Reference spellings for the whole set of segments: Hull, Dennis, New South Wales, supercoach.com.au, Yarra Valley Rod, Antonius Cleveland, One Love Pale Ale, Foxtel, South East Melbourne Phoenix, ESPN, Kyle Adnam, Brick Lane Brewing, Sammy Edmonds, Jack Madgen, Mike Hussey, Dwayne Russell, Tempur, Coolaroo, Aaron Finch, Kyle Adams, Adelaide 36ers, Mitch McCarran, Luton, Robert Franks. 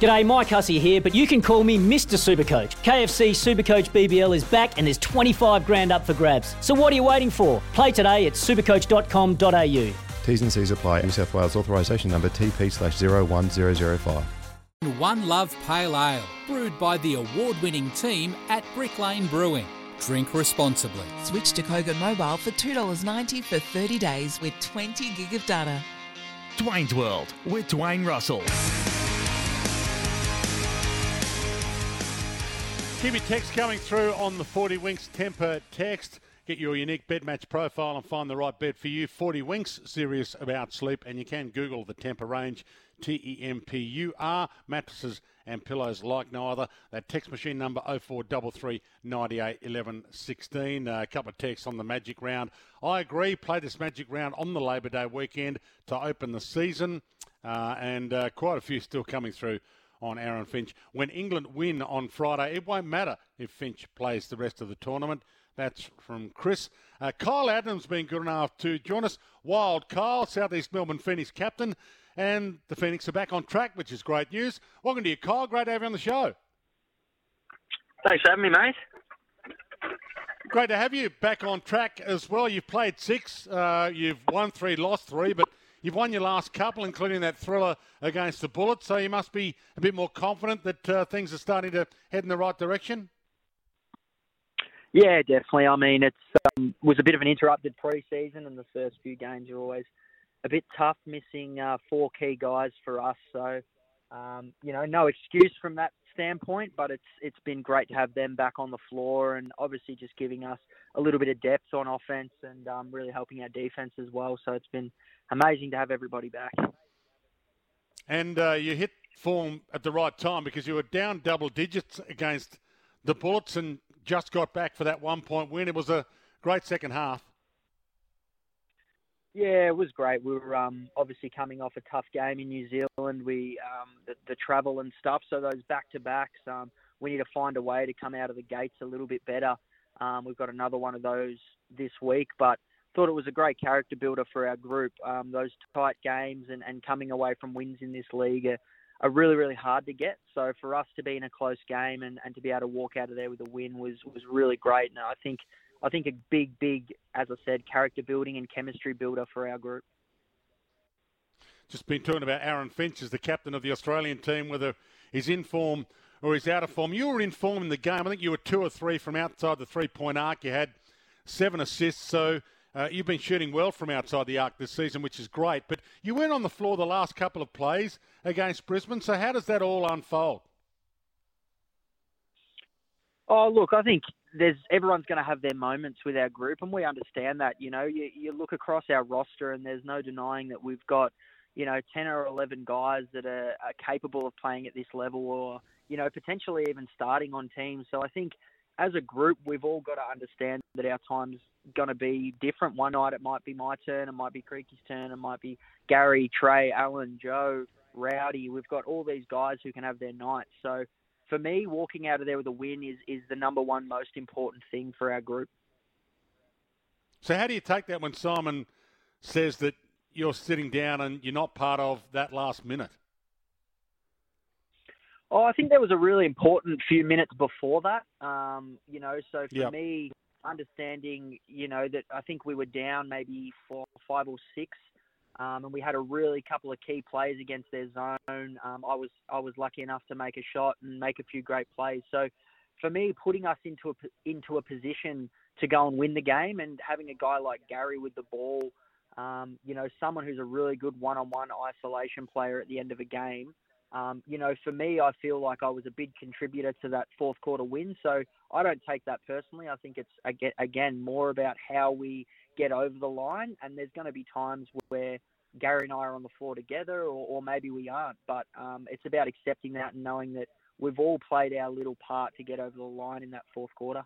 G'day, Mike Hussey here, but you can call me Mr. Supercoach. KFC Supercoach BBL is back and there's $25,000 up for grabs. So what are you waiting for? Play today at supercoach.com.au. T's and C's apply. New South Wales authorisation number TP/01005. One Love Pale Ale, brewed by the award-winning team at Brick Lane Brewing. Drink responsibly. Switch to Kogan Mobile for $2.90 for 30 days with 20 gig of data. Dwayne's World with Dwayne Russell. Keep your text coming through on the 40 Winks Tempur text. Get your unique bed match profile and find the right bed for you. 40 Winks, serious about sleep, and you can Google the Tempur range, Tempur, mattresses and pillows like no other. That text machine number 0433 98 11 16. A couple of texts on the magic round. I agree, play this magic round on the Labor Day weekend to open the season, and quite a few still coming through on Aaron Finch. When England win on Friday, it won't matter if Finch plays the rest of the tournament. That's from Chris. Kyle Adams been good enough to join us. Wild Kyle, South East Melbourne Phoenix captain, and the Phoenix are back on track, which is great news. Welcome to you, Kyle. Great to have you on the show. Thanks for having me, mate. Great to have you back on track as well. You've played six. You've won three, lost three, but you've won your last couple, including that thriller against the Bullets, so you must be a bit more confident that things are starting to head in the right direction? Yeah, definitely. I mean, it was a bit of an interrupted pre-season, and the first few games are always a bit tough, missing four key guys for us. So, no excuse from that standpoint, but it's been great to have them back on the floor and obviously just giving us a little bit of depth on offense and really helping our defense as well. So it's been amazing to have everybody back. And you hit form at the right time because you were down double digits against the Bullets and just got back for that 1-point win. It was a great second half. Yeah, it was great. We were obviously coming off a tough game in New Zealand. We the travel and stuff, so those back-to-backs, we need to find a way to come out of the gates a little bit better. We've got another one of those this week, but thought it was a great character builder for our group. Those tight games and coming away from wins in this league are really, really hard to get. So for us to be in a close game and to be able to walk out of there with a win was really great. And I think a big, as I said, character building and chemistry builder for our group. Just been talking about Aaron Finch as the captain of the Australian team, whether he's in form or he's out of form. You were in form in the game. I think you were 2 or 3 from outside the three-point arc. You had 7 assists, so you've been shooting well from outside the arc this season, which is great. But you weren't on the floor the last couple of plays against Brisbane, so how does that all unfold? Oh, look, I think everyone's going to have their moments with our group, and we understand that. You look across our roster, and there's no denying that we've got 10 or 11 guys that are capable of playing at this level, or potentially even starting on teams. So I think as a group, we've all got to understand that our time's going to be different. One night it might be my turn, it might be Creaky's turn, it might be Gary, Trey, Alan, Joe, Rowdy. We've got all these guys who can have their nights. So for me, walking out of there with a win is the number one most important thing for our group. So how do you take that when Simon says that you're sitting down and you're not part of that last minute? Oh, I think there was a really important few minutes before that. So for me, understanding, that I think we were down maybe 4, 5 or 6. And we had a really couple of key plays against their zone. I was lucky enough to make a shot and make a few great plays. So for me, putting us into a position to go and win the game and having a guy like Gary with the ball, someone who's a really good one-on-one isolation player at the end of a game, for me, I feel like I was a big contributor to that fourth quarter win. So I don't take that personally. I think it's, again, more about how we get over the line, and there's going to be times where Gary and I are on the floor together, or maybe we aren't. But it's about accepting that and knowing that we've all played our little part to get over the line in that fourth quarter.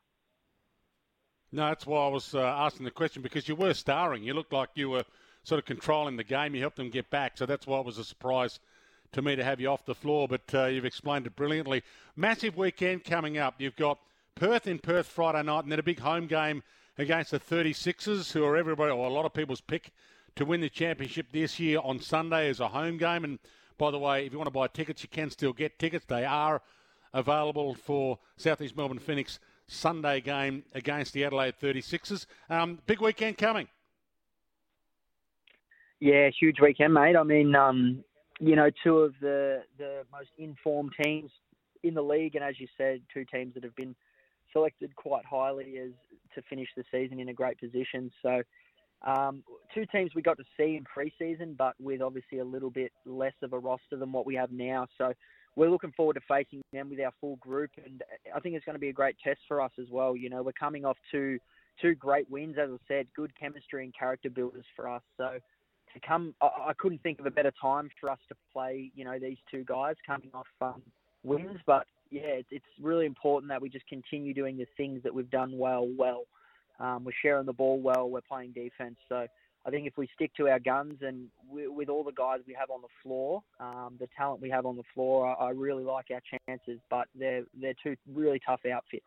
No, that's why I was asking the question, because you were starring. You looked like you were sort of controlling the game. You helped them get back. So that's why it was a surprise to me to have you off the floor. But you've explained it brilliantly. Massive weekend coming up. You've got Perth in Perth Friday night, and then a big home game against the 36ers, who are everybody, or a lot of people's pick to win the championship this year on Sunday as a home game. And by the way, if you want to buy tickets, you can still get tickets. They are available for South East Melbourne Phoenix Sunday game against the Adelaide 36ers. Big weekend coming. Yeah, huge weekend, mate. I mean, you know, two of the most informed teams in the league, and as you said, two teams that have been selected quite highly as to finish the season in a great position. So two teams we got to see in pre-season, but with obviously a little bit less of a roster than what we have now. So we're looking forward to facing them with our full group, and I think it's going to be a great test for us as well. You know, we're coming off two great wins, as I said, good chemistry and character builders for us. So to come, I couldn't think of a better time for us to play, you know, these two guys coming off wins. But yeah, it's really important that we just continue doing the things that we've done well. We're sharing the ball well. We're playing defense. So I think if we stick to our guns and with all the guys we have on the floor, the talent we have on the floor, I really like our chances, but they're two really tough outfits.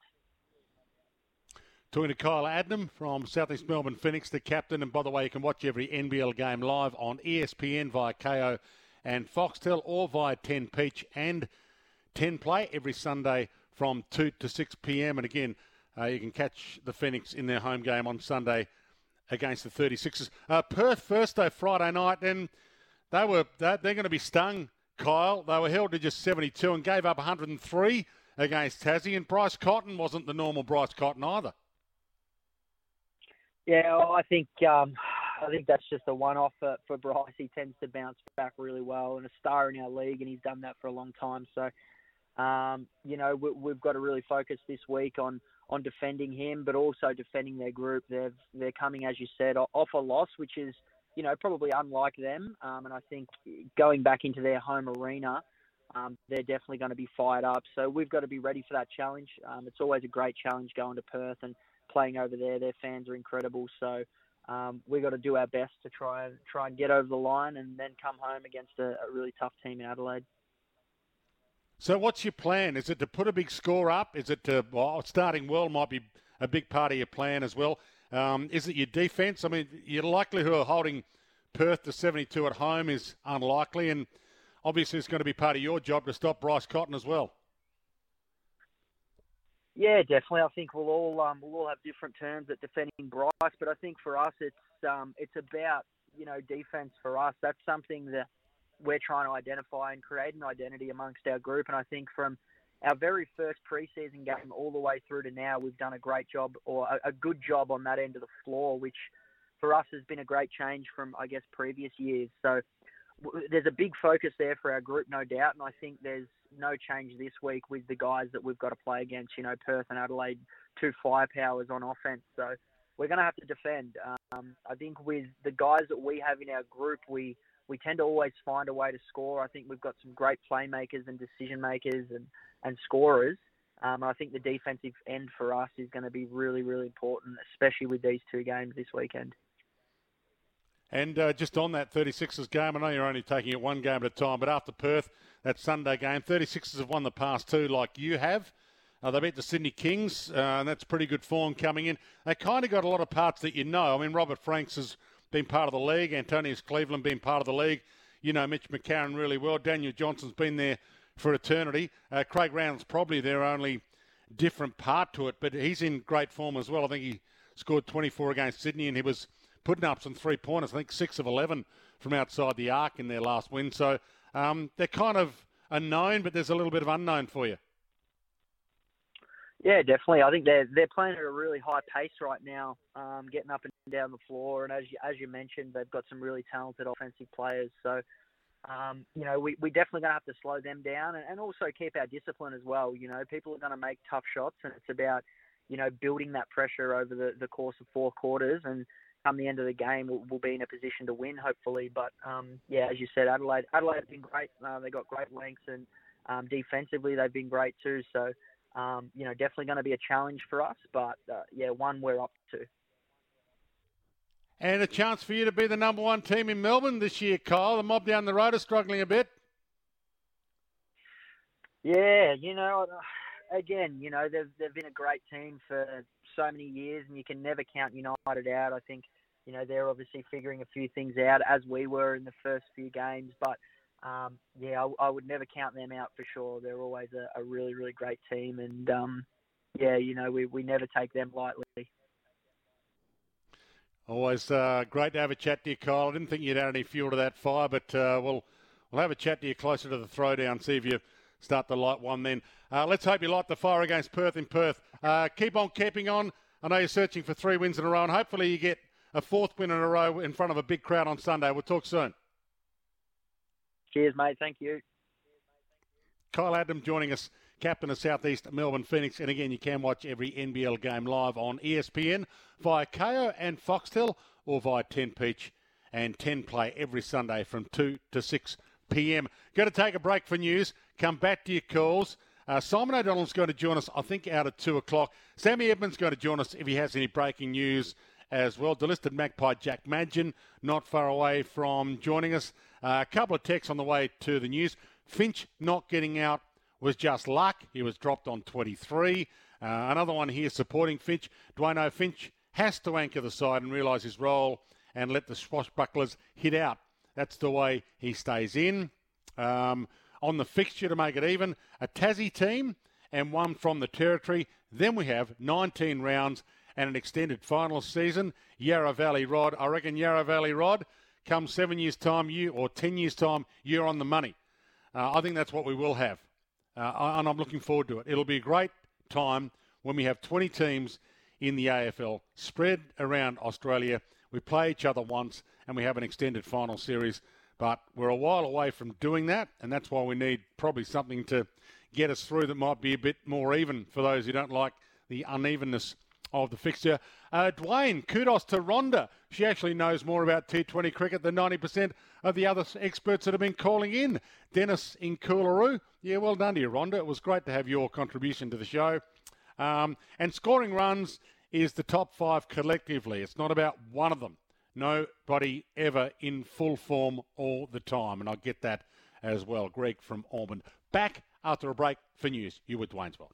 Talking to Kyle Adnam from South East Melbourne Phoenix, the captain. And by the way, you can watch every NBL game live on ESPN via KO and Foxtel, or via 10 Peach and 10 Play every Sunday from 2 to 6 p.m. And again, you can catch the Phoenix in their home game on Sunday against the 36ers. Perth first, though, Friday night, and they're going to be stung, Kyle. They were held to just 72 and gave up 103 against Tassie, and Bryce Cotton wasn't the normal Bryce Cotton either. Yeah, well, I think that's just a one-off for Bryce. He tends to bounce back really well, and a star in our league, and he's done that for a long time. So, you know, we've got to really focus this week on defending him, but also defending their group. They're coming, as you said, off a loss, which is, you know, probably unlike them. And I think going back into their home arena, they're definitely going to be fired up. So we've got to be ready for that challenge. It's always a great challenge going to Perth and playing over there. Their fans are incredible. So we've got to do our best to try and get over the line and then come home against a really tough team in Adelaide. So what's your plan? Is it to put a big score up? Is it to, well, starting well might be a big part of your plan as well. Is it your defence? I mean, your likelihood of holding Perth to 72 at home is unlikely, and obviously it's going to be part of your job to stop Bryce Cotton as well. Yeah, definitely. I think we'll all have different terms at defending Bryce, but I think for us it's about, you know, defence for us. That's something that we're trying to identify and create an identity amongst our group. And I think from our very first preseason game all the way through to now, we've done a great job, or a good job, on that end of the floor, which for us has been a great change from, I guess, previous years. So there's a big focus there for our group, no doubt. And I think there's no change this week with the guys that we've got to play against, you know, Perth and Adelaide, two firepowers on offense. So we're going to have to defend. I think with the guys that we have in our group, we tend to always find a way to score. I think we've got some great playmakers and decision-makers and scorers. I think the defensive end for us is going to be really, really important, especially with these two games this weekend. And just on that 36ers game, I know you're only taking it one game at a time, but after Perth, that Sunday game, 36ers have won the past two like you have. They beat the Sydney Kings, and that's pretty good form coming in. They kind of got a lot of parts that you know. I mean, Robert Franks has been part of the league, Antonius Cleveland been part of the league. You know Mitch McCarran really well. Daniel Johnson's been there for eternity. Craig Round's probably their only different part to it, but he's in great form as well. I think he scored 24 against Sydney, and he was putting up some three-pointers, I think 6 of 11 from outside the arc in their last win. So they're kind of unknown, but there's a little bit of unknown for you. Yeah, definitely. I think they're playing at a really high pace right now, getting up and down the floor. And as you mentioned, they've got some really talented offensive players. So, you know, we definitely going to have to slow them down and also keep our discipline as well. You know, people are going to make tough shots, and it's about, you know, building that pressure over the course of four quarters and come the end of the game, we'll be in a position to win, hopefully. But, yeah, as you said, Adelaide have been great. They've got great lengths, and defensively they've been great too. So, you know, definitely going to be a challenge for us. But, yeah, one we're up to. And a chance for you to be the number one team in Melbourne this year, Kyle. The mob down the road are struggling a bit. Yeah, you know, again, you know, they've been a great team for so many years, and you can never count United out. I think, you know, they're obviously figuring a few things out, as we were in the first few games. But, yeah, I would never count them out for sure. They're always a really, really great team. And, yeah, you know, we never take them lightly. Always great to have a chat to you, Kyle. I didn't think you'd add any fuel to that fire, but we'll have a chat to you closer to the throwdown, see if you start to light one then. Let's hope you light the fire against Perth in Perth. Keep on keeping on. I know you're searching for 3 wins in a row, and hopefully you get a 4th win in a row in front of a big crowd on Sunday. We'll talk soon. Cheers, mate. Thank you. Kyle Adnam joining us, captain of South East Melbourne Phoenix. And again, you can watch every NBL game live on ESPN via Kayo and Foxtel, or via 10 Peach and 10 Play every Sunday from 2 to 6 p.m. Going to take a break for news. Come back to your calls. Simon O'Donnell's going to join us, I think, out at 2 o'clock. Sammy Edmonds going to join us if he has any breaking news as well. Delisted Magpie Jack Madgen not far away from joining us. A couple of texts on the way to the news. Finch not getting out was just luck. He was dropped on 23. Another one here supporting Finch. Dwayne Finch has to anchor the side and realise his role and let the swashbucklers hit out. That's the way he stays in. On the fixture to make it even, a Tassie team and one from the Territory. Then we have 19 rounds and an extended final season. Yarra Valley Rod. I reckon Yarra Valley Rod, come 7 years' time, you or 10 years' time, you're on the money. I think that's what we will have. And I'm looking forward to it. It'll be a great time when we have 20 teams in the AFL spread around Australia. We play each other once and we have an extended final series. But we're a while away from doing that, and that's why we need probably something to get us through that might be a bit more even for those who don't like the unevenness of the fixture. Dwayne, kudos to Rhonda. She actually knows more about T20 cricket than 90% of the other experts that have been calling in. Dennis in Coolaroo. Yeah, well done to you, Rhonda. It was great to have your contribution to the show. And scoring runs is the top 5 collectively. It's not about one of them. Nobody ever in full form all the time. And I get that as well. Greg from Ormond. Back after a break for news. You with Dwayne's World.